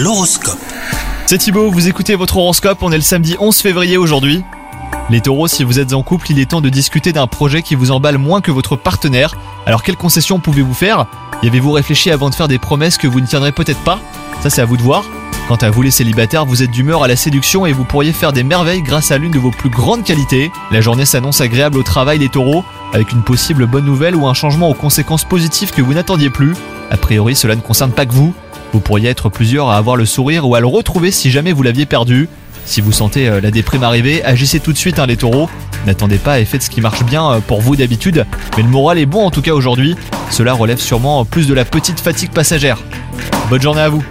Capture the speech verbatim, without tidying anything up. L'horoscope. C'est Thibaut, vous écoutez votre horoscope, on est le samedi onze février aujourd'hui. Les taureaux, si vous êtes en couple, il est temps de discuter d'un projet qui vous emballe moins que votre partenaire. Alors quelles concessions pouvez-vous faire? Y avez-vous réfléchi avant de faire des promesses que vous ne tiendrez peut-être pas? Ça c'est à vous de voir. Quant à vous les célibataires, vous êtes d'humeur à la séduction et vous pourriez faire des merveilles grâce à l'une de vos plus grandes qualités. La journée s'annonce agréable au travail des taureaux, avec une possible bonne nouvelle ou un changement aux conséquences positives que vous n'attendiez plus. A priori, cela ne concerne pas que vous. Vous pourriez être plusieurs à avoir le sourire ou à le retrouver si jamais vous l'aviez perdu. Si vous sentez la déprime arriver, agissez tout de suite hein, les taureaux. N'attendez pas et faites ce qui marche bien pour vous d'habitude. Mais le moral est bon en tout cas aujourd'hui. Cela relève sûrement plus de la petite fatigue passagère. Bonne journée à vous.